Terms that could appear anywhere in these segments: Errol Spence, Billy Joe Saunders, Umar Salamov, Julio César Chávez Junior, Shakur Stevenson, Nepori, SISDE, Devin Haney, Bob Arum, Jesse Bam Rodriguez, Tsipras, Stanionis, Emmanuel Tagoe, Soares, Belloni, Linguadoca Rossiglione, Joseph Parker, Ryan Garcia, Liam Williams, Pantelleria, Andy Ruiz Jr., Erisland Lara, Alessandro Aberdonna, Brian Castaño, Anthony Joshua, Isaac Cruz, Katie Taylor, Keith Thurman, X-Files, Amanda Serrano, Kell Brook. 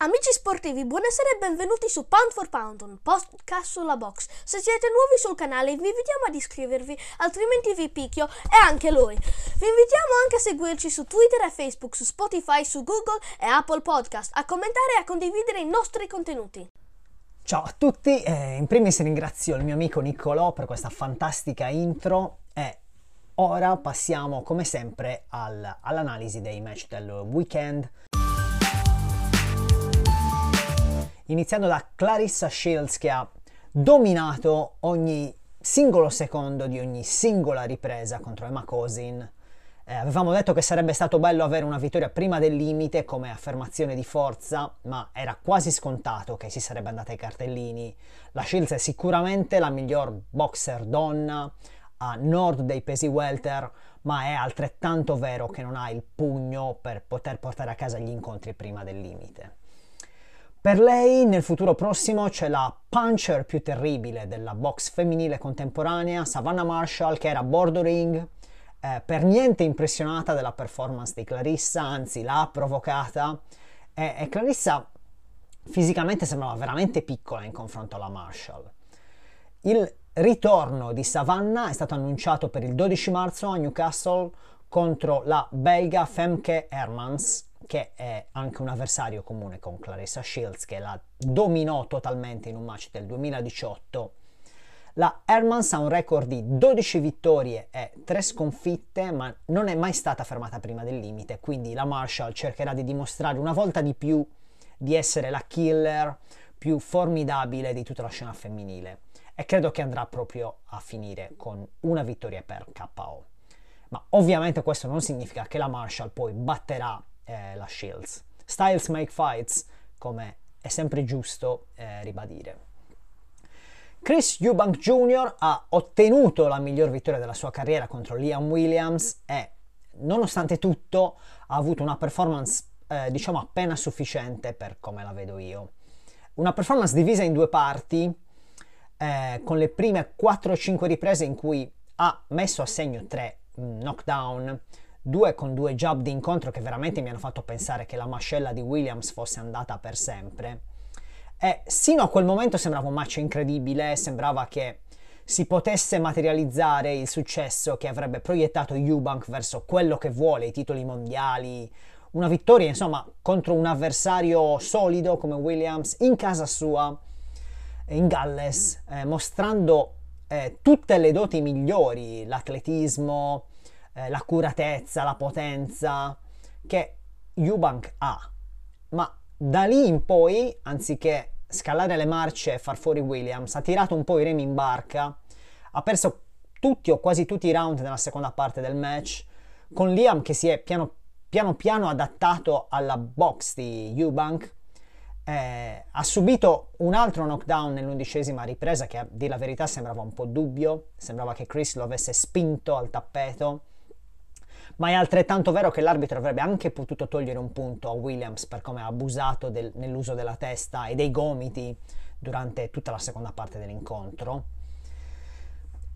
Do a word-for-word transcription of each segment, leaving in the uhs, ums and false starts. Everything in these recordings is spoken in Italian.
Amici sportivi, buonasera e benvenuti su Pound for Pound, un podcast sulla box. Se siete nuovi sul canale vi invitiamo ad iscrivervi, altrimenti vi picchio e anche lui. Vi invitiamo anche a seguirci su Twitter e Facebook, su Spotify, su Google e Apple Podcast, a commentare e a condividere i nostri contenuti. Ciao a tutti, eh, in primis ringrazio il mio amico Niccolò per questa fantastica intro e ora passiamo come sempre al, all'analisi dei match del weekend. Iniziando da Claressa Shields, che ha dominato ogni singolo secondo di ogni singola ripresa contro Emma Cosin. Eh, avevamo detto che sarebbe stato bello avere una vittoria prima del limite come affermazione di forza, ma era quasi scontato che si sarebbe andata ai cartellini. La Shields è sicuramente la miglior boxer donna a nord dei pesi welter, ma è altrettanto vero che non ha il pugno per poter portare a casa gli incontri prima del limite. Per lei nel futuro prossimo c'è la puncher più terribile della box femminile contemporanea, Savannah Marshall, che era bordering, eh, per niente impressionata della performance di Clarissa, anzi l'ha provocata, e, e Clarissa fisicamente sembrava veramente piccola in confronto alla Marshall. Il ritorno di Savannah è stato annunciato per il dodici marzo a Newcastle contro la belga Femke Hermans, che è anche un avversario comune con Claressa Shields, che la dominò totalmente in un match del duemiladiciotto. La Hermans ha un record di dodici vittorie e tre sconfitte, ma non è mai stata fermata prima del limite, quindi la Marshall cercherà di dimostrare una volta di più di essere la killer più formidabile di tutta la scena femminile, e credo che andrà proprio a finire con una vittoria per K O. Ma ovviamente questo non significa che la Marshall poi batterà la Shields. Styles make fights, come è sempre giusto eh, ribadire. Chris Eubank Junior ha ottenuto la miglior vittoria della sua carriera contro Liam Williams e, nonostante tutto, ha avuto una performance eh, diciamo appena sufficiente per come la vedo io. Una performance divisa in due parti, eh, con le prime quattro o cinque riprese in cui ha messo a segno tre knockdown, due con due jab di incontro che veramente mi hanno fatto pensare che la mascella di Williams fosse andata per sempre, e sino a quel momento sembrava un match incredibile, sembrava che si potesse materializzare il successo che avrebbe proiettato Eubank verso quello che vuole, i titoli mondiali, una vittoria insomma contro un avversario solido come Williams in casa sua, in Galles, eh, mostrando eh, tutte le doti migliori, l'atletismo, l'accuratezza, la potenza che Eubank ha, ma da lì in poi, anziché scalare le marce e far fuori Williams, ha tirato un po' i remi in barca, ha perso tutti o quasi tutti i round nella seconda parte del match, con Liam che si è piano piano, piano adattato alla box di Eubank, eh, ha subito un altro knockdown nell'undicesima ripresa che a dire la verità sembrava un po' dubbio, sembrava che Chris lo avesse spinto al tappeto, ma è altrettanto vero che l'arbitro avrebbe anche potuto togliere un punto a Williams per come ha abusato del, nell'uso della testa e dei gomiti durante tutta la seconda parte dell'incontro.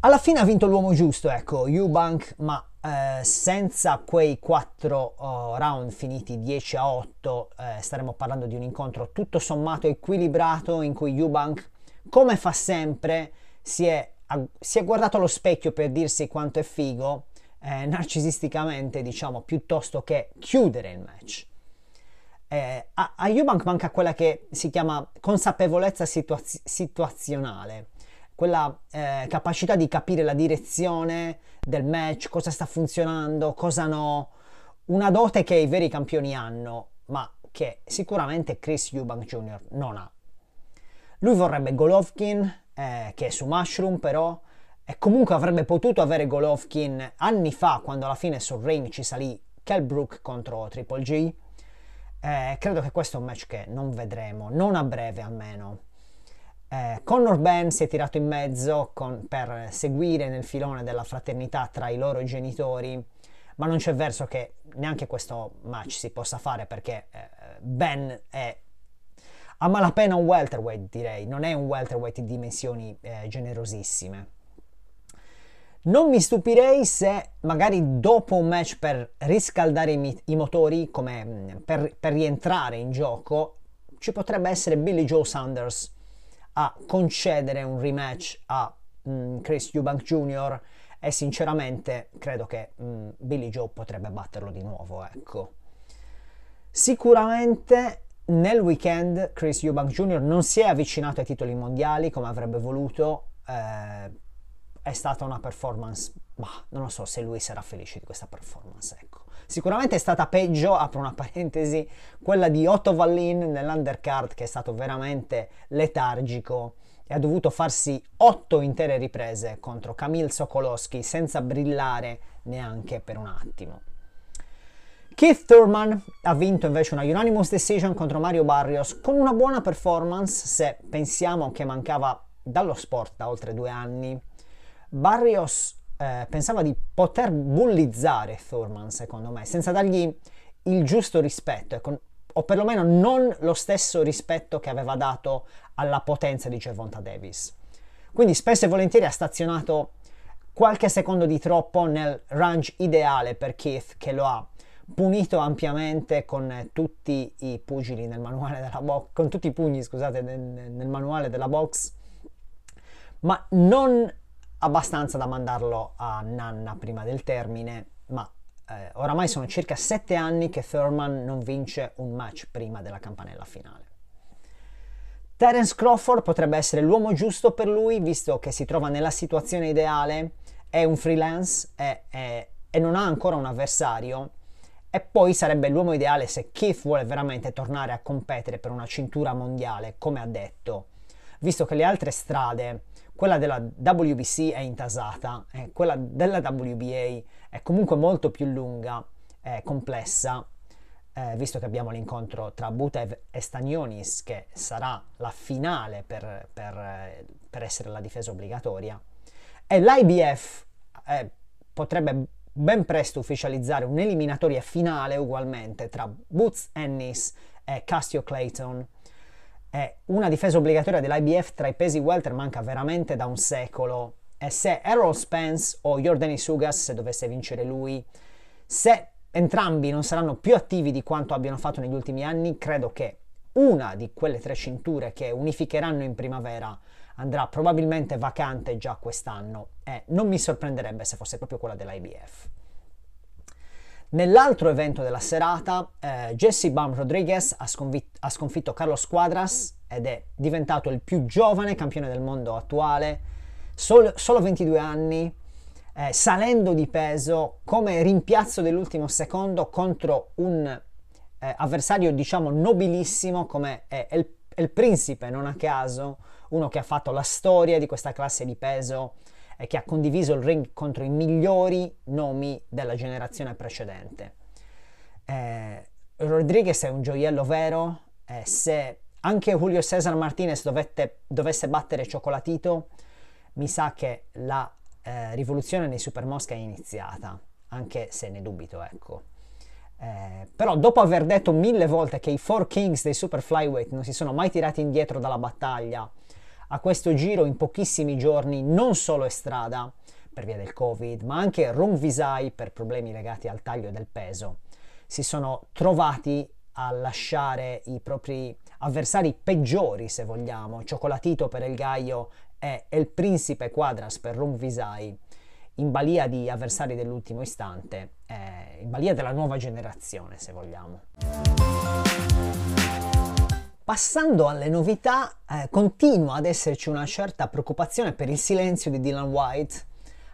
Alla fine ha vinto l'uomo giusto, ecco, Eubank, ma eh, senza quei quattro oh, round finiti dieci a otto eh, staremmo parlando di un incontro tutto sommato equilibrato in cui Eubank, come fa sempre, si è, ha, si è guardato allo specchio per dirsi quanto è figo, Eh, narcisisticamente diciamo, piuttosto che chiudere il match. Eh, a, a Eubank manca quella che si chiama consapevolezza situaz- situazionale, quella eh, capacità di capire la direzione del match, cosa sta funzionando, cosa no, una dote che i veri campioni hanno, ma che sicuramente Chris Eubank Junior non ha. Lui vorrebbe Golovkin, eh, che è su Mushroom però, e comunque avrebbe potuto avere Golovkin anni fa, quando alla fine sul ring ci salì Kell Brook contro Triple G. Eh, credo che questo è un match che non vedremo, non a breve almeno. Eh, Conor Benn si è tirato in mezzo con, per seguire nel filone della fraternità tra i loro genitori, ma non c'è verso che neanche questo match si possa fare, perché eh, Benn è a malapena un welterweight, direi, non è un welterweight di dimensioni eh, generosissime. Non mi stupirei se magari dopo un match, per riscaldare i, mit- i motori, come per, per rientrare in gioco, ci potrebbe essere Billy Joe Saunders a concedere un rematch a mh, Chris Eubank Junior e sinceramente credo che mh, Billy Joe potrebbe batterlo di nuovo, ecco. Sicuramente nel weekend Chris Eubank Junior non si è avvicinato ai titoli mondiali come avrebbe voluto, eh, è stata una performance, bah, non lo so se lui sarà felice di questa performance, ecco. Sicuramente è stata peggio, apro una parentesi, quella di Otto Wallin nell'undercard, che è stato veramente letargico e ha dovuto farsi otto intere riprese contro Kamil Sokolovski senza brillare neanche per un attimo. Keith Thurman ha vinto invece una unanimous decision contro Mario Barrios con una buona performance, se pensiamo che mancava dallo sport da oltre due anni. Barrios eh, pensava di poter bullizzare Thurman, secondo me, senza dargli il giusto rispetto, ecco, o perlomeno non lo stesso rispetto che aveva dato alla potenza di Gervonta Davis. Quindi spesso e volentieri ha stazionato qualche secondo di troppo nel range ideale per Keith, che lo ha punito ampiamente con tutti i pugili nel manuale della box, con tutti i pugni, scusate, nel, nel manuale della box, ma non abbastanza da mandarlo a nanna prima del termine. Ma eh, oramai sono circa sette anni che Thurman non vince un match prima della campanella finale. Terence Crawford potrebbe essere l'uomo giusto per lui, visto che si trova nella situazione ideale, è un freelance e, e, e non ha ancora un avversario. E poi sarebbe l'uomo ideale se Keith vuole veramente tornare a competere per una cintura mondiale, come ha detto, visto che le altre strade, quella della W B C è intasata, eh, quella della W B A è comunque molto più lunga e eh, complessa, eh, visto che abbiamo l'incontro tra Butev e Stanionis, che sarà la finale per, per, per essere la difesa obbligatoria. E l'I B F eh, potrebbe ben presto ufficializzare un'eliminatoria finale ugualmente tra Boots Ennis e Cassio Clayton. Eh, una difesa obbligatoria dell'I B F tra i pesi welter manca veramente da un secolo, e se Errol Spence o Yordan Sugas, se dovesse vincere lui, se entrambi non saranno più attivi di quanto abbiano fatto negli ultimi anni, credo che una di quelle tre cinture che unificheranno in primavera andrà probabilmente vacante già quest'anno, e non mi sorprenderebbe se fosse proprio quella dell'I B F. Nell'altro evento della serata, eh, Jesse Bam Rodriguez ha, ha sconfitto Carlos Cuadras ed è diventato il più giovane campione del mondo attuale, sol solo ventidue anni, eh, salendo di peso come rimpiazzo dell'ultimo secondo contro un eh, avversario, diciamo, nobilissimo come è il, il principe, non a caso, uno che ha fatto la storia di questa classe di peso e che ha condiviso il ring contro i migliori nomi della generazione precedente. Eh, Rodriguez è un gioiello vero, eh, se anche Julio César Martinez dovette, dovesse battere Chocolatito, mi sa che la eh, rivoluzione nei Supermosca è iniziata, anche se ne dubito, ecco. Eh, però dopo aver detto mille volte che i Four Kings dei Super Flyweight non si sono mai tirati indietro dalla battaglia, a questo giro in pochissimi giorni non solo Estrada per via del Covid, ma anche Rungvisai per problemi legati al taglio del peso, si sono trovati a lasciare i propri avversari peggiori, se vogliamo, Chocolatito per El Gallo e El Principe Cuadras per Rungvisai, in balia di avversari dell'ultimo istante, eh, in balia della nuova generazione, se vogliamo. Passando alle novità, eh, continua ad esserci una certa preoccupazione per il silenzio di Dillian Whyte,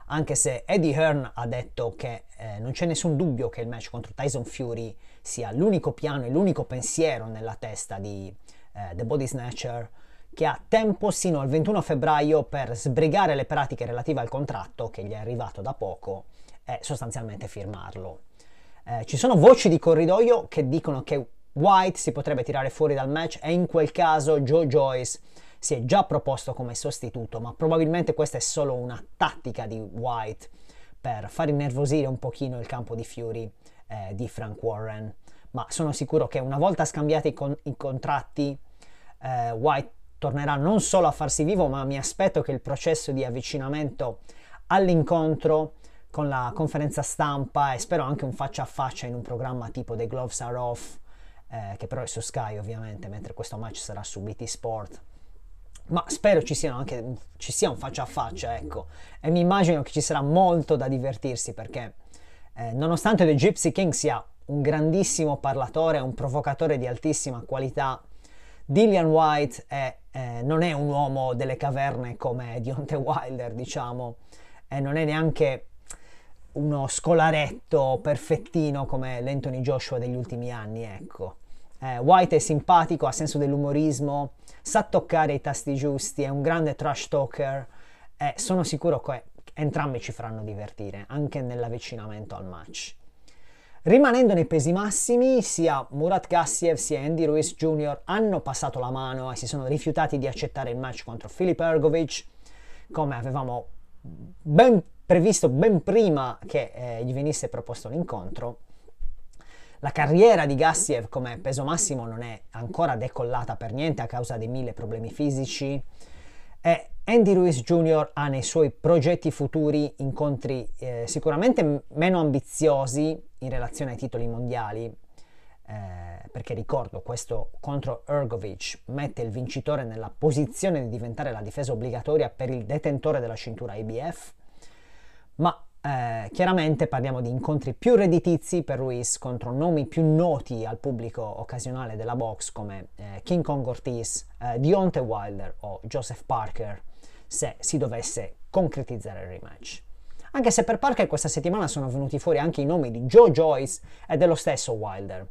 anche se Eddie Hearn ha detto che eh, non c'è nessun dubbio che il match contro Tyson Fury sia l'unico piano e l'unico pensiero nella testa di eh, The Body Snatcher, che ha tempo sino al ventuno febbraio per sbrigare le pratiche relative al contratto che gli è arrivato da poco e sostanzialmente firmarlo. Eh, ci sono voci di corridoio che dicono che Whyte si potrebbe tirare fuori dal match e in quel caso Joe Joyce si è già proposto come sostituto, ma probabilmente questa è solo una tattica di Whyte per far innervosire un pochino il campo di Fury eh, di Frank Warren. Ma sono sicuro che una volta scambiati i, con i contratti eh, Whyte tornerà non solo a farsi vivo, ma mi aspetto che il processo di avvicinamento all'incontro con la conferenza stampa, e spero anche un faccia a faccia in un programma tipo The Gloves Are Off, eh, che però è su Sky ovviamente, mentre questo match sarà su B T Sport. Ma spero ci siano anche, ci sia un faccia a faccia, ecco, e mi immagino che ci sarà molto da divertirsi, perché eh, nonostante The Gypsy King sia un grandissimo parlatore, un provocatore di altissima qualità, Dillian Whyte è, eh, non è un uomo delle caverne come Deontay Wilder, diciamo, e non è neanche uno scolaretto perfettino come l'Anthony Joshua degli ultimi anni, ecco. Eh, Whyte è simpatico, ha senso dell'umorismo, sa toccare i tasti giusti, è un grande trash talker e sono sicuro che entrambi ci faranno divertire, anche nell'avvicinamento al match. Rimanendo nei pesi massimi, sia Murat Gassiev sia Andy Ruiz Junior hanno passato la mano e si sono rifiutati di accettare il match contro Filip Hrgović, come avevamo ben previsto ben prima che eh, gli venisse proposto l'incontro. La carriera di Gassiev come peso massimo non è ancora decollata per niente a causa dei mille problemi fisici, e Andy Ruiz Junior ha nei suoi progetti futuri incontri eh, sicuramente meno ambiziosi in relazione ai titoli mondiali, eh, perché ricordo, questo contro Hrgović mette il vincitore nella posizione di diventare la difesa obbligatoria per il detentore della cintura I B F, ma eh, chiaramente parliamo di incontri più redditizi per Ruiz contro nomi più noti al pubblico occasionale della box come eh, King Kong Ortiz, eh, Deontay Wilder o Joseph Parker, se si dovesse concretizzare il rematch. Anche se per Parker questa settimana sono venuti fuori anche i nomi di Joe Joyce e dello stesso Wilder.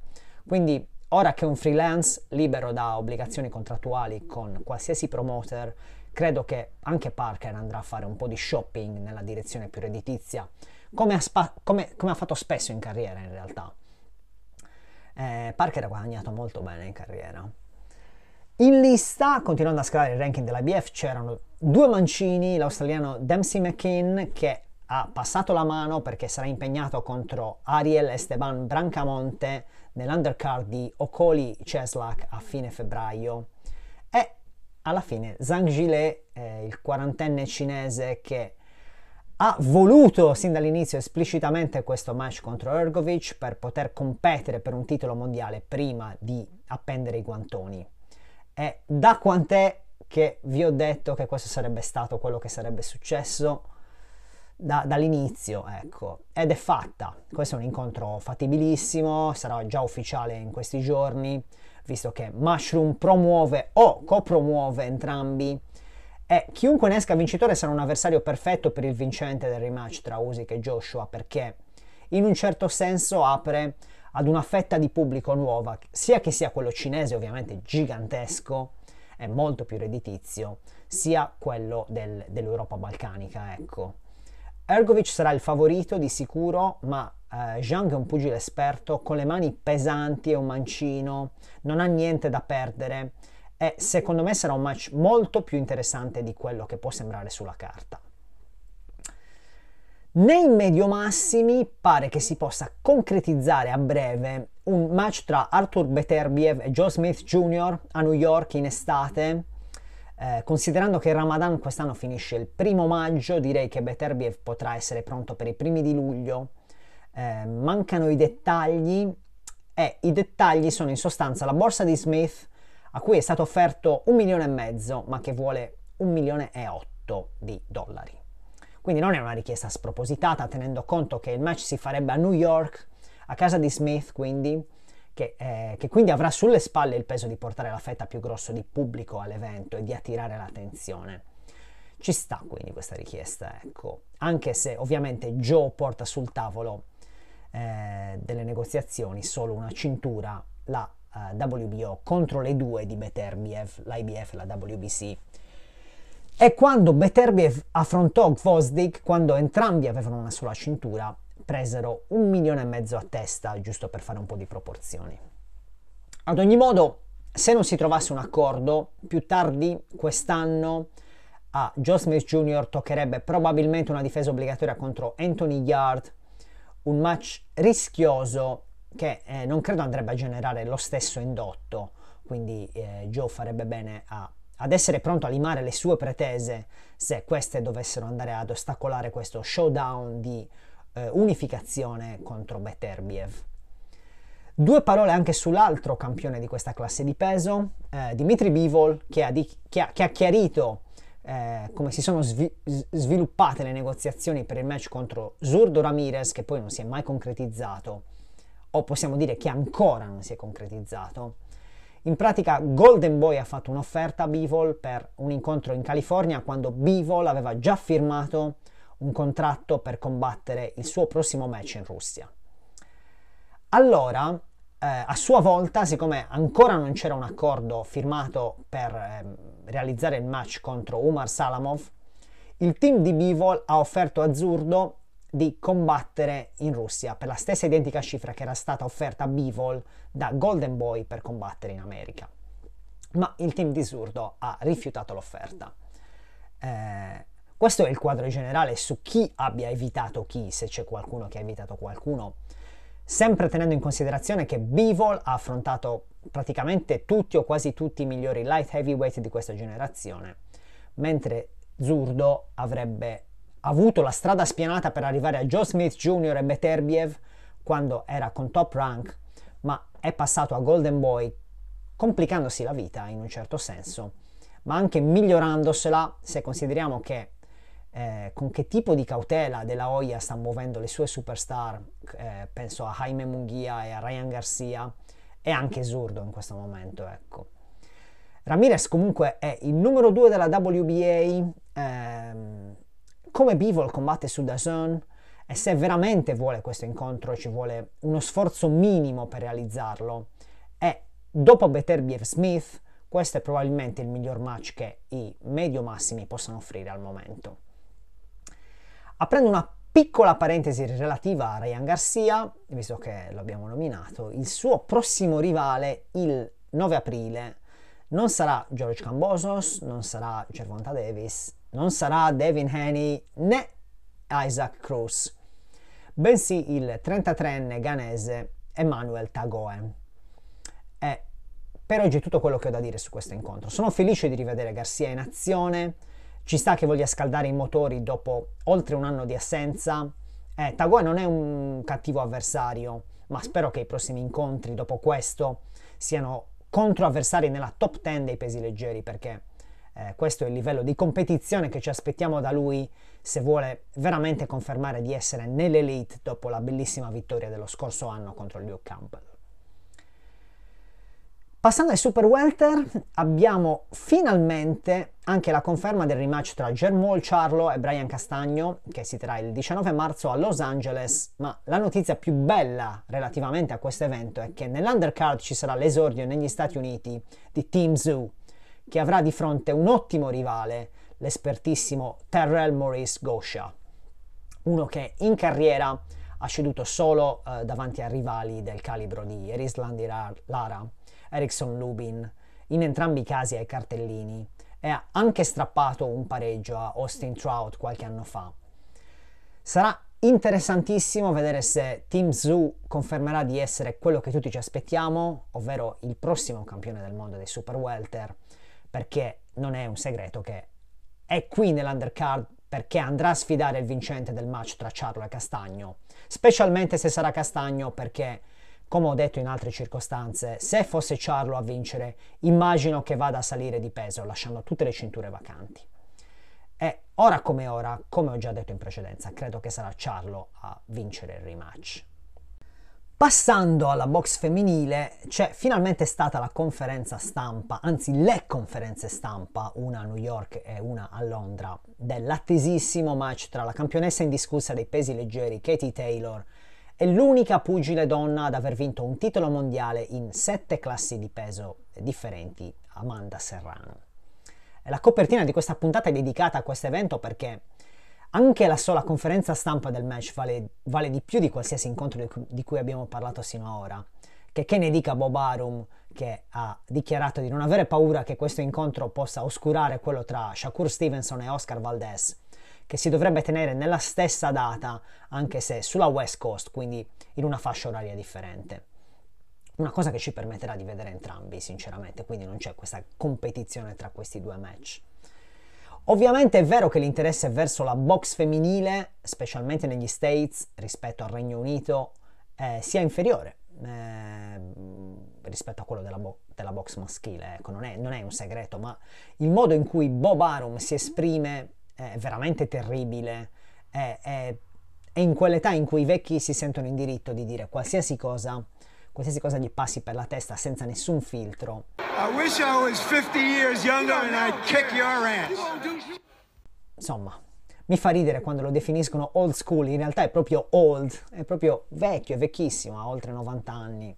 Quindi ora che è un freelance libero da obbligazioni contrattuali con qualsiasi promoter, credo che anche Parker andrà a fare un po' di shopping nella direzione più redditizia, come ha, spa- come, come ha fatto spesso in carriera in realtà. Eh, Parker ha guadagnato molto bene in carriera. In lista, continuando a scalare il ranking dell'I B F, c'erano due mancini, l'australiano Dempsey McKean, che ha passato la mano perché sarà impegnato contro Ariel Esteban Brancamonte nell'undercard di Okoli Czeslak a fine febbraio, e alla fine Zhang Jile, eh, il quarantenne cinese che ha voluto sin dall'inizio esplicitamente questo match contro Hrgović per poter competere per un titolo mondiale prima di appendere i guantoni. E da quant'è che vi ho detto che questo sarebbe stato quello che sarebbe successo? Da, dall'inizio, ecco, ed è fatta. Questo è un incontro fattibilissimo, sarà già ufficiale in questi giorni, visto che Mushroom promuove o copromuove entrambi, e chiunque ne esca vincitore sarà un avversario perfetto per il vincente del rematch tra Usyk e Joshua, perché in un certo senso apre ad una fetta di pubblico nuova, sia che sia quello cinese ovviamente gigantesco e molto più redditizio, sia quello del, dell'Europa balcanica, ecco. Hrgović sarà il favorito di sicuro, ma eh, Zhang è un pugile esperto, con le mani pesanti e un mancino, non ha niente da perdere e secondo me sarà un match molto più interessante di quello che può sembrare sulla carta. Nei mediomassimi pare che si possa concretizzare a breve un match tra Arthur Beterbiev e Joe Smith Junior a New York in estate. Eh, considerando che il Ramadan quest'anno finisce il primo maggio, direi che Beterbiev potrà essere pronto per i primi di luglio. Eh, mancano i dettagli e i dettagli sono in sostanza la borsa di Smith, a cui è stato offerto un milione e mezzo, ma che vuole un milione e otto di dollari. Quindi non è una richiesta spropositata, tenendo conto che il match si farebbe a New York, a casa di Smith, quindi. Che, eh, che quindi avrà sulle spalle il peso di portare la fetta più grosso di pubblico all'evento e di attirare l'attenzione. Ci sta quindi questa richiesta, ecco, anche se ovviamente Joe porta sul tavolo eh, delle negoziazioni solo una cintura, la eh, W B O, contro le due di Beterbiev, l'I B F e la W B C. E quando Beterbiev affrontò Gvozdik, quando entrambi avevano una sola cintura, presero un milione e mezzo a testa, giusto per fare un po' di proporzioni. Ad ogni modo, se non si trovasse un accordo, più tardi quest'anno a Joe Smith Junior toccherebbe probabilmente una difesa obbligatoria contro Anthony Yard, un match rischioso che eh, non credo andrebbe a generare lo stesso indotto, quindi eh, Joe farebbe bene a, ad essere pronto a limare le sue pretese se queste dovessero andare ad ostacolare questo showdown di unificazione contro Beterbiev. Due parole anche sull'altro campione di questa classe di peso, eh, Dmitri Bivol, che ha, di, che ha, che ha chiarito eh, come si sono svi, sviluppate le negoziazioni per il match contro Zurdo Ramirez, che poi non si è mai concretizzato, o possiamo dire che ancora non si è concretizzato. In pratica Golden Boy ha fatto un'offerta a Bivol per un incontro in California, quando Bivol aveva già firmato un contratto per combattere il suo prossimo match in Russia. Allora, eh, a sua volta, siccome ancora non c'era un accordo firmato per eh, realizzare il match contro Umar Salamov, il team di Bivol ha offerto a Zurdo di combattere in Russia per la stessa identica cifra che era stata offerta a Bivol da Golden Boy per combattere in America. Ma il team di Zurdo ha rifiutato l'offerta. Eh, questo è il quadro generale su chi abbia evitato chi, se c'è qualcuno che ha evitato qualcuno. Sempre tenendo in considerazione che Bivol ha affrontato praticamente tutti o quasi tutti i migliori light heavyweight di questa generazione, mentre Zurdo avrebbe avuto la strada spianata per arrivare a Joe Smith junior e Beterbiev quando era con Top Rank, ma è passato a Golden Boy complicandosi la vita in un certo senso, ma anche migliorandosela se consideriamo che Eh, con che tipo di cautela De La Hoya sta muovendo le sue superstar, eh, penso a Jaime Munguia e a Ryan Garcia e anche Zurdo in questo momento, ecco. Ramirez comunque è il numero due della W B A, ehm, come Bivol combatte su D A Z N, e se veramente vuole questo incontro ci vuole uno sforzo minimo per realizzarlo, e dopo Beterbiev Smith questo è probabilmente il miglior match che i medio massimi possano offrire al momento. Aprendo una piccola parentesi relativa a Ryan Garcia, visto che l'abbiamo nominato, il suo prossimo rivale il nove aprile non sarà George Kambosos, non sarà Gervonta Davis, non sarà Devin Haney né Isaac Cruz, bensì il trentatreenne ghanese Emmanuel Tagoe. E per oggi è tutto quello che ho da dire su questo incontro. Sono felice di rivedere Garcia in azione. Ci sta che voglia scaldare i motori dopo oltre un anno di assenza. Eh, Tagoe non è un cattivo avversario, ma spero che i prossimi incontri dopo questo siano contro avversari nella top dieci dei pesi leggeri, perché eh, questo è il livello di competizione che ci aspettiamo da lui se vuole veramente confermare di essere nell'elite dopo la bellissima vittoria dello scorso anno contro Luke Campbell. Passando ai super welter, abbiamo finalmente anche la conferma del rematch tra Jermol Charlo e Brian Castaño, che si terrà il diciannove marzo a Los Angeles, ma la notizia più bella relativamente a questo evento è che nell'undercard ci sarà l'esordio negli Stati Uniti di Tim Tszyu, che avrà di fronte un ottimo rivale, l'espertissimo Terrell Maurice Gosha, uno che in carriera ha ceduto solo eh, davanti a rivali del calibro di Erisland Lara, Erickson Lubin, in entrambi i casi ai cartellini, e ha anche strappato un pareggio a Austin Trout qualche anno fa. Sarà interessantissimo vedere se Tim Tszyu confermerà di essere quello che tutti ci aspettiamo, ovvero il prossimo campione del mondo dei super welter, perché non è un segreto che è qui nell'undercard perché andrà a sfidare il vincente del match tra Charlo e Castaño, specialmente se sarà Castaño, perché come ho detto in altre circostanze, se fosse Charlo a vincere, immagino che vada a salire di peso, lasciando tutte le cinture vacanti. E ora come ora, come ho già detto in precedenza, credo che sarà Charlo a vincere il rematch. Passando alla box femminile, c'è finalmente stata la conferenza stampa, anzi le conferenze stampa, una a New York e una a Londra, dell'attesissimo match tra la campionessa indiscussa dei pesi leggeri Katie Taylor è l'unica pugile donna ad aver vinto un titolo mondiale in sette classi di peso differenti, Amanda Serrano. La copertina di questa puntata è dedicata a questo evento perché anche la sola conferenza stampa del match vale, vale di più di qualsiasi incontro di cui, di cui abbiamo parlato sino ad ora. Che, che ne dica Bob Arum, che ha dichiarato di non avere paura che questo incontro possa oscurare quello tra Shakur Stevenson e Oscar Valdez, che si dovrebbe tenere nella stessa data, anche se sulla West Coast, quindi in una fascia oraria differente. Una cosa che ci permetterà di vedere entrambi, sinceramente, quindi non c'è questa competizione tra questi due match. Ovviamente è vero che l'interesse verso la box femminile, specialmente negli States, rispetto al Regno Unito, eh, sia inferiore, eh, rispetto a quello della, bo- della box maschile, ecco, non è, non è un segreto, ma il modo in cui Bob Arum si esprime è veramente terribile, è, è, è in quell'età in cui i vecchi si sentono in diritto di dire qualsiasi cosa, qualsiasi cosa gli passi per la testa senza nessun filtro. I wish I was fifty years younger and I'd kick your ass. Insomma, mi fa ridere quando lo definiscono old school, in realtà è proprio old, è proprio vecchio, è vecchissimo, ha oltre novanta anni.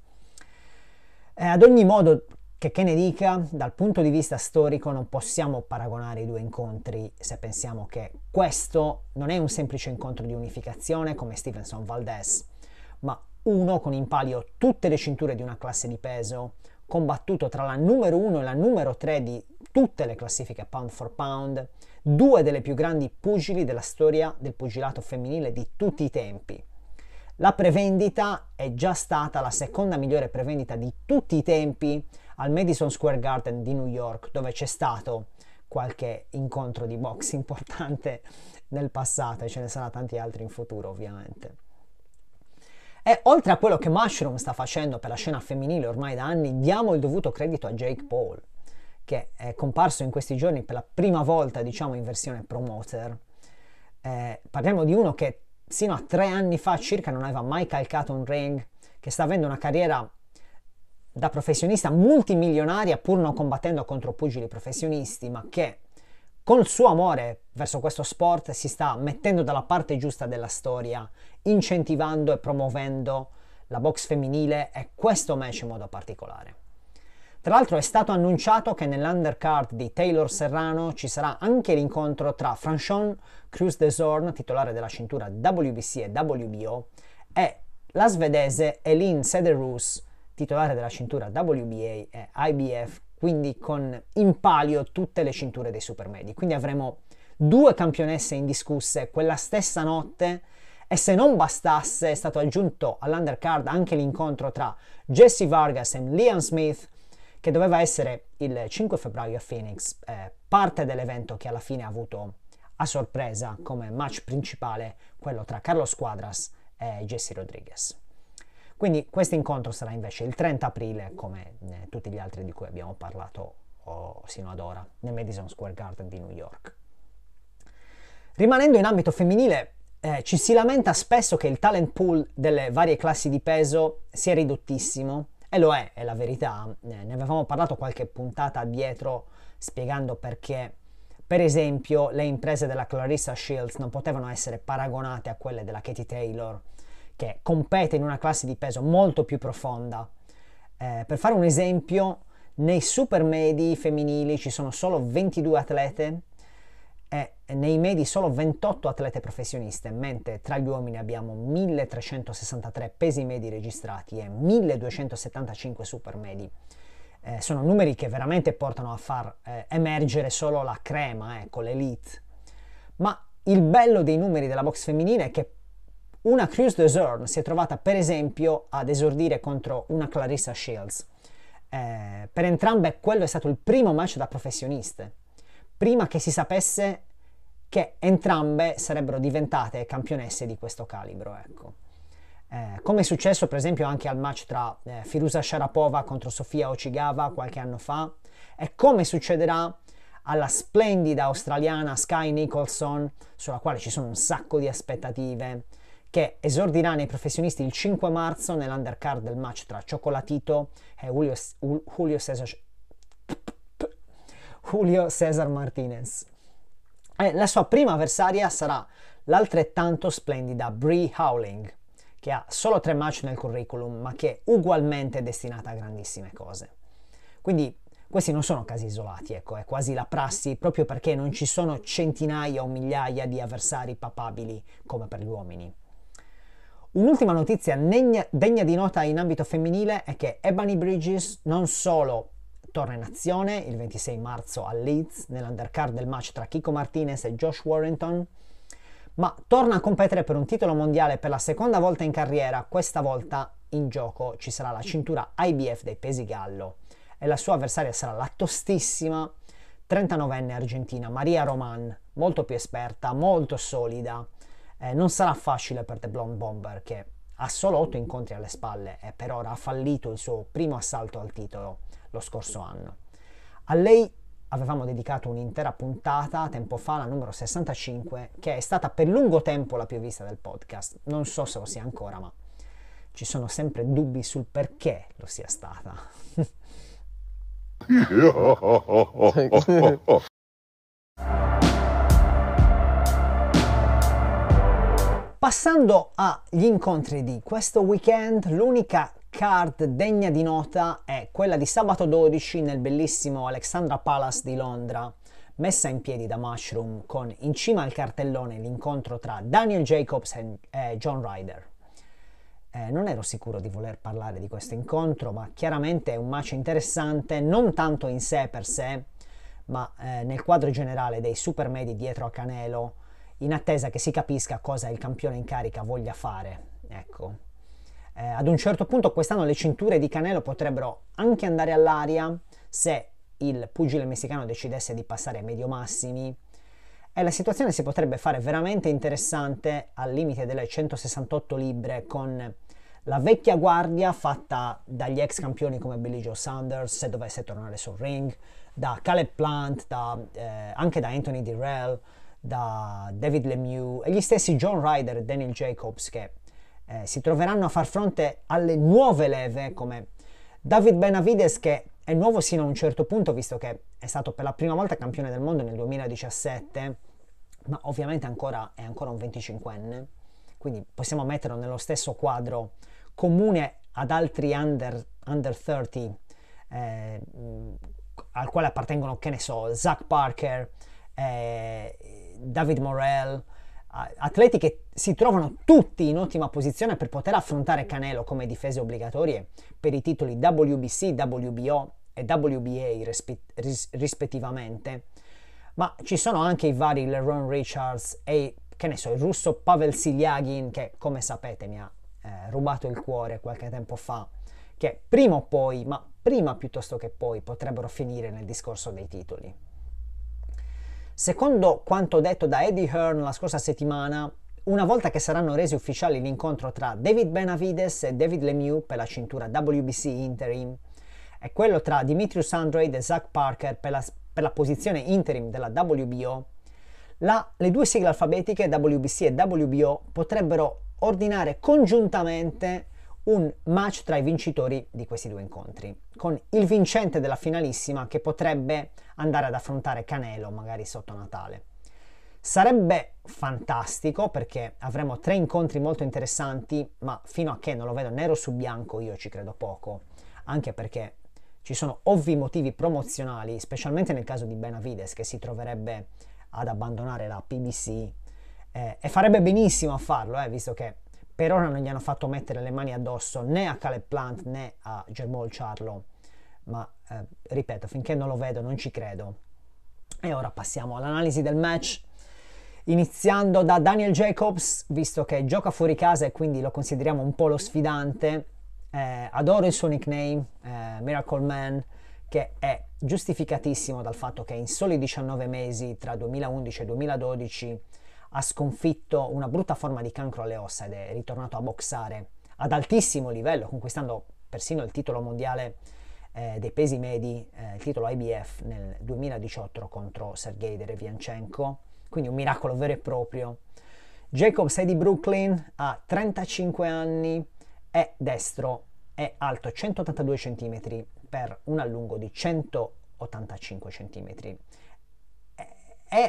Eh, ad ogni modo, che che ne dica, dal punto di vista storico non possiamo paragonare i due incontri se pensiamo che questo non è un semplice incontro di unificazione come Stevenson Valdez, ma uno con in palio tutte le cinture di una classe di peso, combattuto tra la numero uno e la numero tre di tutte le classifiche pound for pound, due delle più grandi pugili della storia del pugilato femminile di tutti i tempi. La prevendita è già stata la seconda migliore prevendita di tutti i tempi al Madison Square Garden di New York, dove c'è stato qualche incontro di boxe importante nel passato e ce ne sarà tanti altri in futuro, ovviamente. E oltre a quello che Mushroom sta facendo per la scena femminile ormai da anni, diamo il dovuto credito a Jake Paul, che è comparso in questi giorni per la prima volta, diciamo, in versione promoter. Eh, parliamo di uno che sino a tre anni fa circa non aveva mai calcato un ring, che sta avendo una carriera da professionista multimilionaria pur non combattendo contro pugili professionisti, ma che col suo amore verso questo sport si sta mettendo dalla parte giusta della storia, incentivando e promuovendo la box femminile e questo match in modo particolare. Tra l'altro è stato annunciato che nell'undercard di Taylor Serrano ci sarà anche l'incontro tra Franchon Cruz de Zorn, titolare della cintura W B C e W B O, e la svedese Elin Sederus, titolare della cintura W B A e I B F, quindi con in palio tutte le cinture dei supermedi. Quindi avremo due campionesse indiscusse quella stessa notte. E se non bastasse, è stato aggiunto all'undercard anche l'incontro tra Jesse Vargas e Liam Smith, che doveva essere il cinque febbraio a Phoenix, eh, parte dell'evento che alla fine ha avuto a sorpresa come match principale quello tra Carlos Cuadras e Jesse Rodriguez. Quindi questo incontro sarà invece il trenta aprile, come eh, tutti gli altri di cui abbiamo parlato oh, sino ad ora, nel Madison Square Garden di New York. Rimanendo in ambito femminile, eh, ci si lamenta spesso che il talent pool delle varie classi di peso sia ridottissimo, e lo è, è la verità. Ne avevamo parlato qualche puntata addietro spiegando perché, per esempio, le imprese della Claressa Shields non potevano essere paragonate a quelle della Katie Taylor, che compete in una classe di peso molto più profonda. Eh, per fare un esempio, nei super medi femminili ci sono solo ventidue atlete e nei medi solo ventotto atlete professioniste, mentre tra gli uomini abbiamo milletrecentosessantatré pesi medi registrati e milleduecentosettantacinque super medi. Eh, sono numeri che veramente portano a far eh, emergere solo la crema, ecco, l'elite. Ma il bello dei numeri della box femminile è che una Cruz de Zorn si è trovata per esempio ad esordire contro una Claressa Shields. Eh, per entrambe quello è stato il primo match da professioniste, prima che si sapesse che entrambe sarebbero diventate campionesse di questo calibro, ecco. Eh, come è successo per esempio anche al match tra eh, Firuza Sharapova contro Sofia Ochigava qualche anno fa, e come succederà alla splendida australiana Sky Nicholson, sulla quale ci sono un sacco di aspettative, che esordirà nei professionisti il cinque marzo nell'undercard del match tra Chocolatito e Julio, Julio César Julio César Martinez. Eh, la sua prima avversaria sarà l'altrettanto splendida Bree Howling, che ha solo tre match nel curriculum, ma che è ugualmente destinata a grandissime cose. Quindi questi non sono casi isolati, ecco, è quasi la prassi, proprio perché non ci sono centinaia o migliaia di avversari papabili come per gli uomini. Un'ultima notizia degna, degna di nota in ambito femminile è che Ebony Bridges non solo torna in azione il ventisei marzo a Leeds nell'undercard del match tra Kiko Martinez e Josh Warrington, ma torna a competere per un titolo mondiale per la seconda volta in carriera. Questa volta in gioco ci sarà la cintura I B F dei pesi gallo e la sua avversaria sarà la tostissima trentanovenne argentina Maria Roman, molto più esperta, molto solida. Eh, non sarà facile per The Blonde Bomber, che assoluto, incontri alle spalle, e per ora ha fallito il suo primo assalto al titolo lo scorso anno. A lei avevamo dedicato un'intera puntata tempo fa, la numero sessantacinque, che è stata per lungo tempo la più vista del podcast. Non so se lo sia ancora, ma ci sono sempre dubbi sul perché lo sia stata. Passando agli incontri di questo weekend, l'unica card degna di nota è quella di sabato dodici nel bellissimo Alexandra Palace di Londra, messa in piedi da Mushroom, con in cima al cartellone l'incontro tra Daniel Jacobs e eh, John Ryder. Eh, non ero sicuro di voler parlare di questo incontro, ma chiaramente è un match interessante, non tanto in sé per sé, ma eh, nel quadro generale dei supermedi dietro a Canelo, in attesa che si capisca cosa il campione in carica voglia fare. Ecco, eh, ad un certo punto quest'anno le cinture di Canelo potrebbero anche andare all'aria se il pugile messicano decidesse di passare ai medio massimi, e la situazione si potrebbe fare veramente interessante al limite delle centosessantotto libbre, con la vecchia guardia fatta dagli ex campioni come Billy Joe Saunders, se dovesse tornare sul ring, da Caleb Plant, da, eh, anche da Anthony Dirrell, da David Lemieux, e gli stessi John Ryder e Daniel Jacobs, che eh, si troveranno a far fronte alle nuove leve come David Benavides, che è nuovo sino a un certo punto visto che è stato per la prima volta campione del mondo nel duemiladiciassette, ma ovviamente ancora, è ancora un venticinquenne, quindi possiamo metterlo nello stesso quadro comune ad altri under, under trenta eh, al quale appartengono, che ne so, Zach Parker, eh, David Morrell, atleti che si trovano tutti in ottima posizione per poter affrontare Canelo come difese obbligatorie per i titoli W B C, W B O e W B A rispett- ris- rispettivamente, ma ci sono anche i vari Lerone Richards e, che ne so, il russo Pavel Siliagin, che come sapete mi ha eh, rubato il cuore qualche tempo fa, che prima o poi, ma prima piuttosto che poi, potrebbero finire nel discorso dei titoli. Secondo quanto detto da Eddie Hearn la scorsa settimana, una volta che saranno resi ufficiali l'incontro tra David Benavides e David Lemieux per la cintura W B C interim e quello tra Demetrius Andrade e Zach Parker per la, per la posizione interim della W B O, la, le due sigle alfabetiche W B C e W B O potrebbero ordinare congiuntamente un match tra i vincitori di questi due incontri, con il vincente della finalissima che potrebbe andare ad affrontare Canelo magari sotto Natale. Sarebbe fantastico perché avremo tre incontri molto interessanti, ma fino a che non lo vedo nero su bianco io ci credo poco, anche perché ci sono ovvi motivi promozionali, specialmente nel caso di Benavides, che si troverebbe ad abbandonare la P B C eh, e farebbe benissimo a farlo, eh, visto che per ora non gli hanno fatto mettere le mani addosso né a Caleb Plant né a Jermol Charlo, ma eh, ripeto, finché non lo vedo non ci credo. E ora passiamo all'analisi del match, iniziando da Daniel Jacobs, visto che gioca fuori casa e quindi lo consideriamo un po' lo sfidante. Eh, adoro il suo nickname, eh, Miracle Man, che è giustificatissimo dal fatto che in soli diciannove mesi, tra duemilaundici e duemiladodici, ha sconfitto una brutta forma di cancro alle ossa ed è ritornato a boxare ad altissimo livello, conquistando persino il titolo mondiale eh, dei pesi medi, eh, il titolo I B F nel duemiladiciotto contro Sergei Derevianchenko, quindi un miracolo vero e proprio. Jacobs è di Brooklyn, ha trentacinque anni, è destro, è alto centottantadue centimetri per un allungo di centottantacinque centimetri.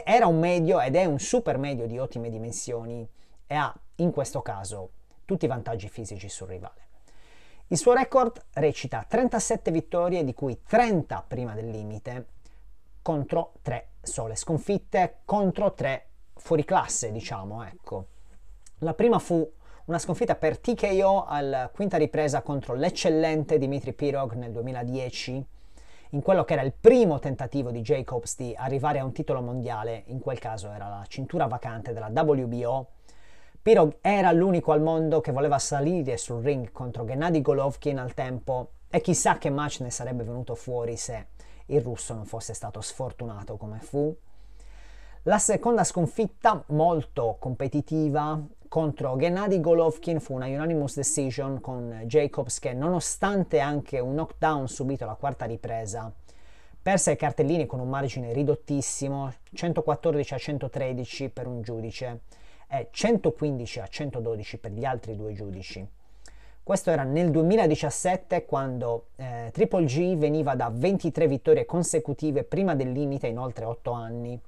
Era un medio ed è un super medio di ottime dimensioni e ha in questo caso tutti i vantaggi fisici sul rivale. Il suo record recita trentasette vittorie, di cui trenta prima del limite, contro tre sole sconfitte, contro tre fuoriclasse, diciamo, ecco. La prima fu una sconfitta per T K O alla quinta ripresa contro l'eccellente Dmitri Pirog nel duemiladieci, in quello che era il primo tentativo di Jacobs di arrivare a un titolo mondiale, in quel caso era la cintura vacante della W B O. Pirog era l'unico al mondo che voleva salire sul ring contro Gennady Golovkin al tempo, e chissà che match ne sarebbe venuto fuori se il russo non fosse stato sfortunato come fu. La seconda sconfitta, molto competitiva, contro Gennady Golovkin fu una unanimous decision con Jacobs che, nonostante anche un knockdown subito alla quarta ripresa, perse i cartellini con un margine ridottissimo, centoquattordici a centotredici per un giudice e centoquindici a centododici per gli altri due giudici. Questo era nel duemiladiciassette, quando eh, Triple G veniva da ventitré vittorie consecutive prima del limite in oltre otto anni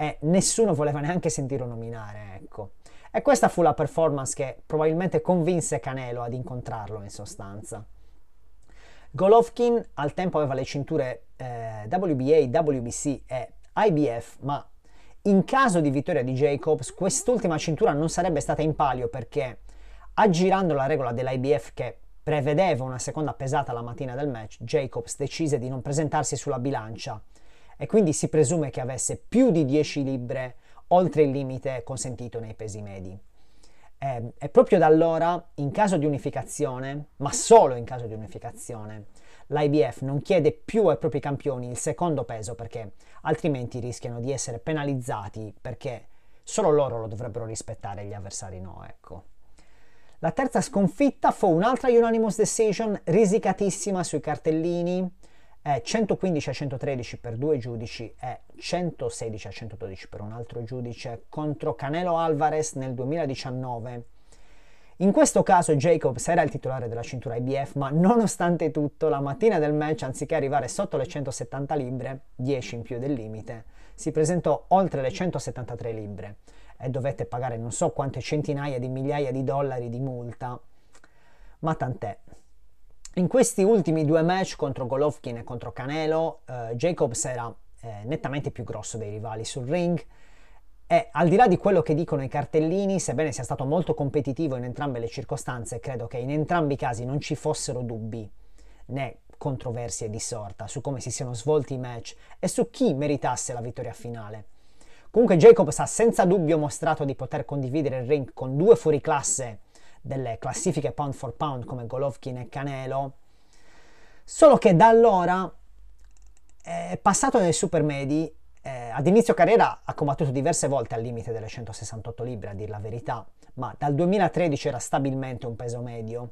e nessuno voleva neanche sentirlo nominare, ecco. E questa fu la performance che probabilmente convinse Canelo ad incontrarlo, in sostanza. Golovkin al tempo aveva le cinture eh, W B A, W B C e I B F, ma in caso di vittoria di Jacobs quest'ultima cintura non sarebbe stata in palio, perché aggirando la regola dell'I B F che prevedeva una seconda pesata la mattina del match, Jacobs decise di non presentarsi sulla bilancia e quindi si presume che avesse più di dieci libbre oltre il limite consentito nei pesi medi. Eh, e proprio da allora, in caso di unificazione, ma solo in caso di unificazione, l'I B F non chiede più ai propri campioni il secondo peso, perché altrimenti rischiano di essere penalizzati, perché solo loro lo dovrebbero rispettare e gli avversari no, ecco. La terza sconfitta fu un'altra unanimous decision risicatissima sui cartellini, eh, centoquindici a centotredici per due giudici e centosedici a centododici per un altro giudice, contro Canelo Alvarez nel duemiladiciannove. In questo caso Jacobs era il titolare della cintura I B F, ma nonostante tutto la mattina del match, anziché arrivare sotto le centosettanta libbre, dieci in più del limite, si presentò oltre le centosettantatré libbre e dovette pagare non so quante centinaia di migliaia di dollari di multa, ma tant'è. In questi ultimi due match, contro Golovkin e contro Canelo, eh, Jacobs era eh, nettamente più grosso dei rivali sul ring e, al di là di quello che dicono i cartellini, sebbene sia stato molto competitivo in entrambe le circostanze, credo che in entrambi i casi non ci fossero dubbi né controversie di sorta su come si siano svolti i match e su chi meritasse la vittoria finale. Comunque Jacobs ha senza dubbio mostrato di poter condividere il ring con due fuoriclasse delle classifiche pound for pound come Golovkin e Canelo, solo che da allora è passato nei supermedi, eh, ad inizio carriera ha combattuto diverse volte al limite delle centosessantotto libbre a dir la verità, ma dal duemilatredici era stabilmente un peso medio.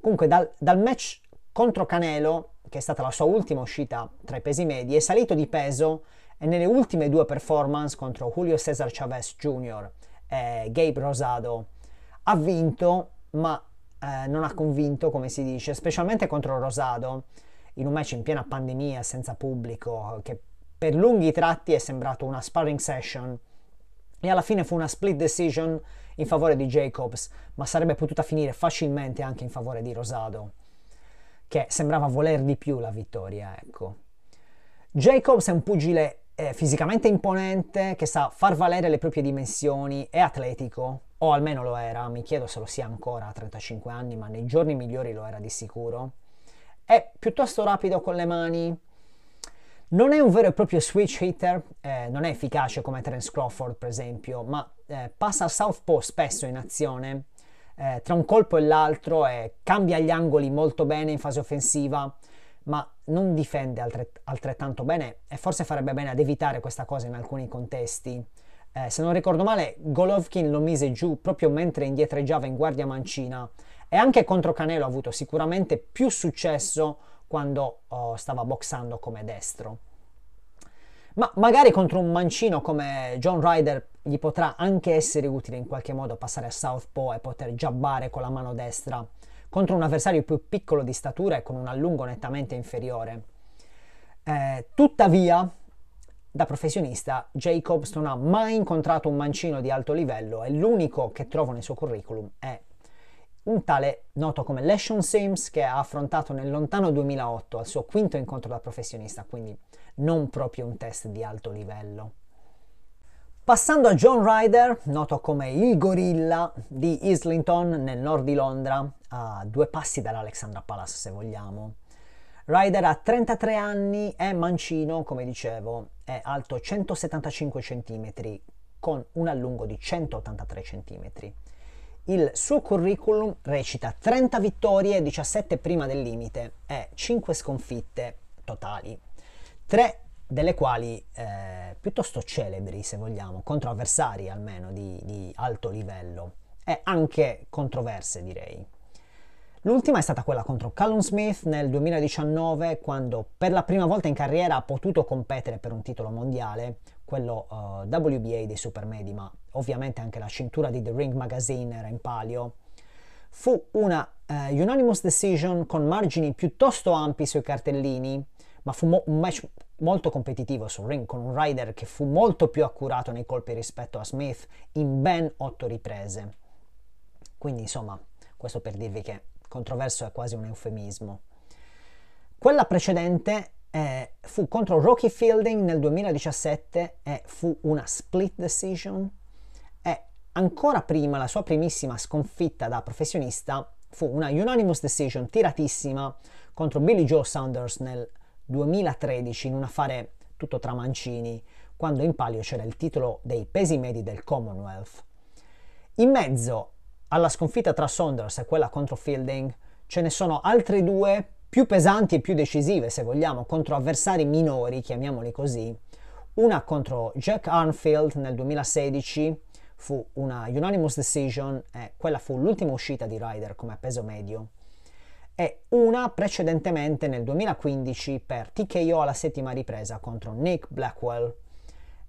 Comunque dal, dal match contro Canelo, che è stata la sua ultima uscita tra i pesi medi, è salito di peso e nelle ultime due performance contro Julio César Chávez Junior e Gabe Rosado ha vinto, ma eh, non ha convinto, come si dice, specialmente contro Rosado, in un match in piena pandemia, senza pubblico, che per lunghi tratti è sembrato una sparring session, e alla fine fu una split decision in favore di Jacobs, ma sarebbe potuta finire facilmente anche in favore di Rosado, che sembrava voler di più la vittoria, ecco. Jacobs è un pugile Eh, fisicamente imponente, che sa far valere le proprie dimensioni, è atletico, o almeno lo era, mi chiedo se lo sia ancora a trentacinque anni, ma nei giorni migliori lo era di sicuro. È piuttosto rapido con le mani, non è un vero e proprio switch hitter, eh, non è efficace come Terence Crawford per esempio, ma eh, passa a southpaw spesso in azione, eh, tra un colpo e l'altro, e cambia gli angoli molto bene in fase offensiva, ma non difende altrett- altrettanto bene, e forse farebbe bene ad evitare questa cosa in alcuni contesti. Eh, se non ricordo male, Golovkin lo mise giù proprio mentre indietreggiava in guardia mancina, e anche contro Canelo ha avuto sicuramente più successo quando oh, stava boxando come destro. Ma magari contro un mancino come John Ryder gli potrà anche essere utile in qualche modo passare a southpaw e poter jabbare con la mano destra contro un avversario più piccolo di statura e con un allungo nettamente inferiore. Eh, tuttavia, da professionista, Jacobs non ha mai incontrato un mancino di alto livello e l'unico che trovo nel suo curriculum è un tale noto come Leshon Sims, che ha affrontato nel lontano duemilaotto al suo quinto incontro da professionista, quindi non proprio un test di alto livello. Passando a John Ryder, noto come il gorilla di Islington nel nord di Londra, a due passi dall'Alexandra Palace se vogliamo. Ryder ha trentatré anni, è mancino come dicevo, è alto centosettantacinque cm con un allungo di centottantatré cm. Il suo curriculum recita trenta vittorie, diciassette prima del limite e cinque sconfitte totali, tre delle quali eh, piuttosto celebri, se vogliamo, contro avversari almeno di, di alto livello e anche controverse, direi. L'ultima è stata quella contro Callum Smith nel duemiladiciannove, quando per la prima volta in carriera ha potuto competere per un titolo mondiale, quello uh, W B A dei supermedi, ma ovviamente anche la cintura di The Ring Magazine era in palio. Fu una uh, unanimous decision con margini piuttosto ampi sui cartellini, ma fu mo- un match molto competitivo sul ring, con un rider che fu molto più accurato nei colpi rispetto a Smith in ben otto riprese. Quindi insomma, questo per dirvi che controverso è quasi un eufemismo. Quella precedente eh, fu contro Rocky Fielding nel duemiladiciassette e fu una split decision, e ancora prima la sua primissima sconfitta da professionista fu una unanimous decision tiratissima contro Billy Joe Saunders nel duemilatredici, in un affare tutto tra mancini, quando in palio c'era il titolo dei pesi medi del Commonwealth. In mezzo alla sconfitta tra Saunders e quella contro Fielding ce ne sono altre due più pesanti e più decisive, se vogliamo, contro avversari minori, chiamiamoli così. Una contro Jack Arnfield nel duemilasedici, fu una unanimous decision e quella fu l'ultima uscita di Ryder come peso medio, e una precedentemente nel duemilaquindici per T K O alla settima ripresa contro Nick Blackwell,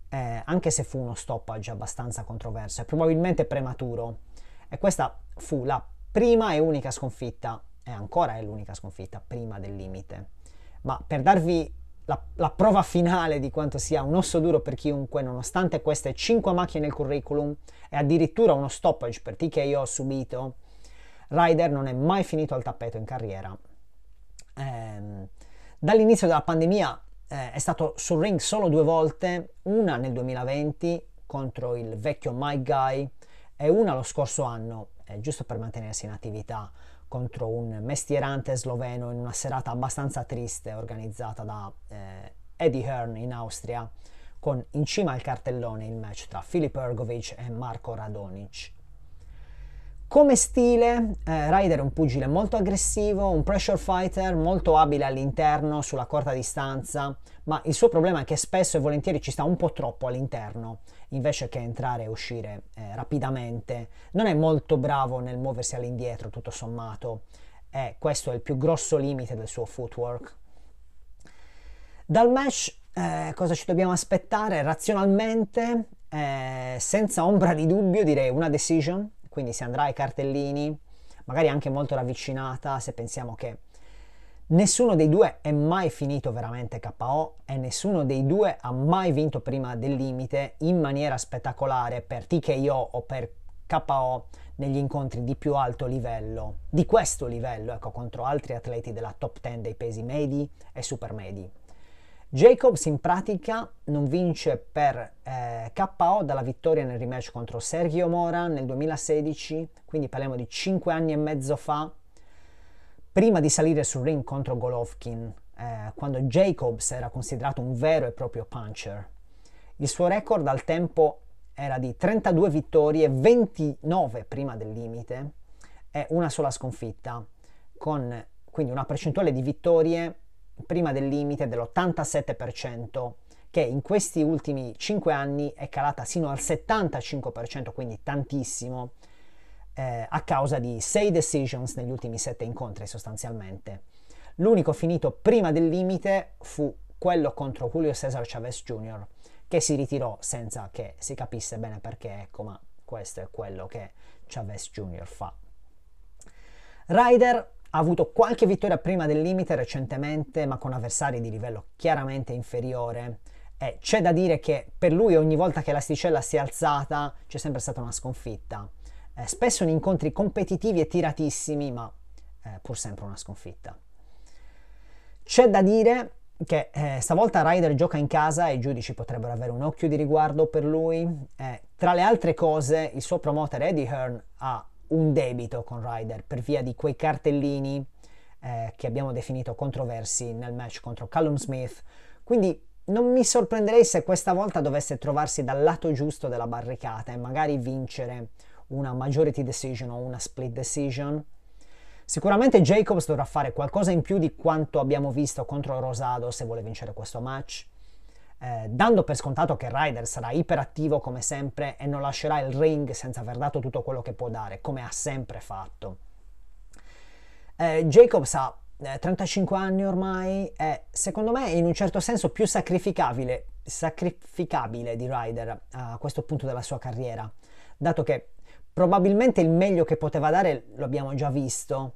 eh, anche se fu uno stoppage abbastanza controverso e probabilmente prematuro. E questa fu la prima e unica sconfitta, e ancora è l'unica sconfitta prima del limite. Ma per darvi la, la prova finale di quanto sia un osso duro per chiunque, nonostante queste cinque macchie nel curriculum e addirittura uno stoppage per T K O subito, Ryder non è mai finito al tappeto in carriera. Ehm, dall'inizio della pandemia eh, è stato sul ring solo due volte, una nel duemilaventi contro il vecchio Mike Guy, e una lo scorso anno, eh, giusto per mantenersi in attività, contro un mestierante sloveno in una serata abbastanza triste organizzata da eh, Eddie Hearn in Austria, con in cima al cartellone il match tra Filip Hrgović e Marko Radonić. Come stile, eh, Ryder è un pugile molto aggressivo, un pressure fighter molto abile all'interno sulla corta distanza, ma il suo problema è che spesso e volentieri ci sta un po' troppo all'interno, invece che entrare e uscire eh, rapidamente. Non è molto bravo nel muoversi all'indietro, tutto sommato, e questo è il più grosso limite del suo footwork. Dal match eh, cosa ci dobbiamo aspettare? Razionalmente, eh, senza ombra di dubbio, direi una decision. Quindi si andrà ai cartellini, magari anche molto ravvicinata, se pensiamo che nessuno dei due è mai finito veramente K O e nessuno dei due ha mai vinto prima del limite in maniera spettacolare per T K O o per K O negli incontri di più alto livello, di questo livello, ecco, contro altri atleti della top dieci dei pesi medi e supermedi. Jacobs in pratica non vince per eh, K O dalla vittoria nel rematch contro Sergio Mora nel duemilasedici, quindi parliamo di cinque anni e mezzo fa, prima di salire sul ring contro Golovkin, eh, quando Jacobs era considerato un vero e proprio puncher. Il suo record al tempo era di trentadue vittorie, ventinove prima del limite e una sola sconfitta, con quindi una percentuale di vittorie prima del limite dell'ottantasette per cento, che in questi ultimi cinque anni è calata sino al settantacinque per cento, quindi tantissimo, eh, a causa di sei decisions negli ultimi sette incontri sostanzialmente. L'unico finito prima del limite fu quello contro Julio César Chavez junior, che si ritirò senza che si capisse bene perché, ecco, ma questo è quello che Chavez junior fa. Ryder ha avuto qualche vittoria prima del limite recentemente, ma con avversari di livello chiaramente inferiore, e c'è da dire che per lui ogni volta che l'asticella si è alzata c'è sempre stata una sconfitta, eh, spesso in incontri competitivi e tiratissimi, ma eh, pur sempre una sconfitta. C'è da dire che eh, stavolta Ryder gioca in casa e i giudici potrebbero avere un occhio di riguardo per lui. Eh, tra le altre cose, il suo promoter Eddie Hearn ha un debito con Ryder per via di quei cartellini eh, che abbiamo definito controversi nel match contro Callum Smith, quindi non mi sorprenderei se questa volta dovesse trovarsi dal lato giusto della barricata e magari vincere una majority decision o una split decision. Sicuramente Jacobs dovrà fare qualcosa in più di quanto abbiamo visto contro Rosado se vuole vincere questo match. eh, dando per scontato che Ryder sarà iperattivo come sempre e non lascerà il ring senza aver dato tutto quello che può dare, come ha sempre fatto. Eh, Jacobs ha eh, trentacinque anni ormai, è secondo me in un certo senso più sacrificabile, sacrificabile di Ryder a questo punto della sua carriera, dato che probabilmente il meglio che poteva dare lo abbiamo già visto,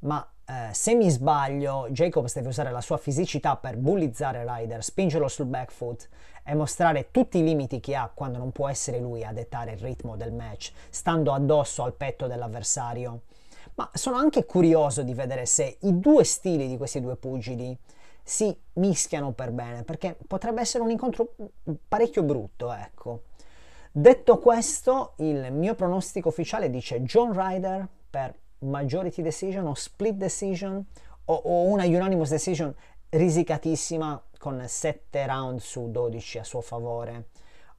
ma eh, se mi sbaglio Jacobs deve usare la sua fisicità per bullizzare Ryder, spingerlo sul back foot e mostrare tutti i limiti che ha quando non può essere lui a dettare il ritmo del match, stando addosso al petto dell'avversario. Ma sono anche curioso di vedere se i due stili di questi due pugili si mischiano per bene, perché potrebbe essere un incontro parecchio brutto, ecco. Detto questo, il mio pronostico ufficiale dice John Ryder per majority decision o split decision o, o una unanimous decision risicatissima con sette round su dodici a suo favore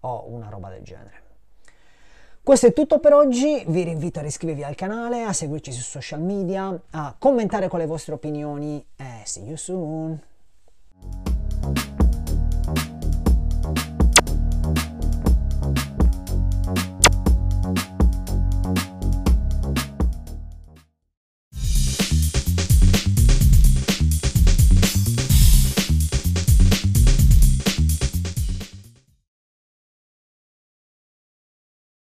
o una roba del genere. Questo è tutto per oggi, vi rinvito a iscrivervi al canale, a seguirci su social media, a commentare con le vostre opinioni e see you soon!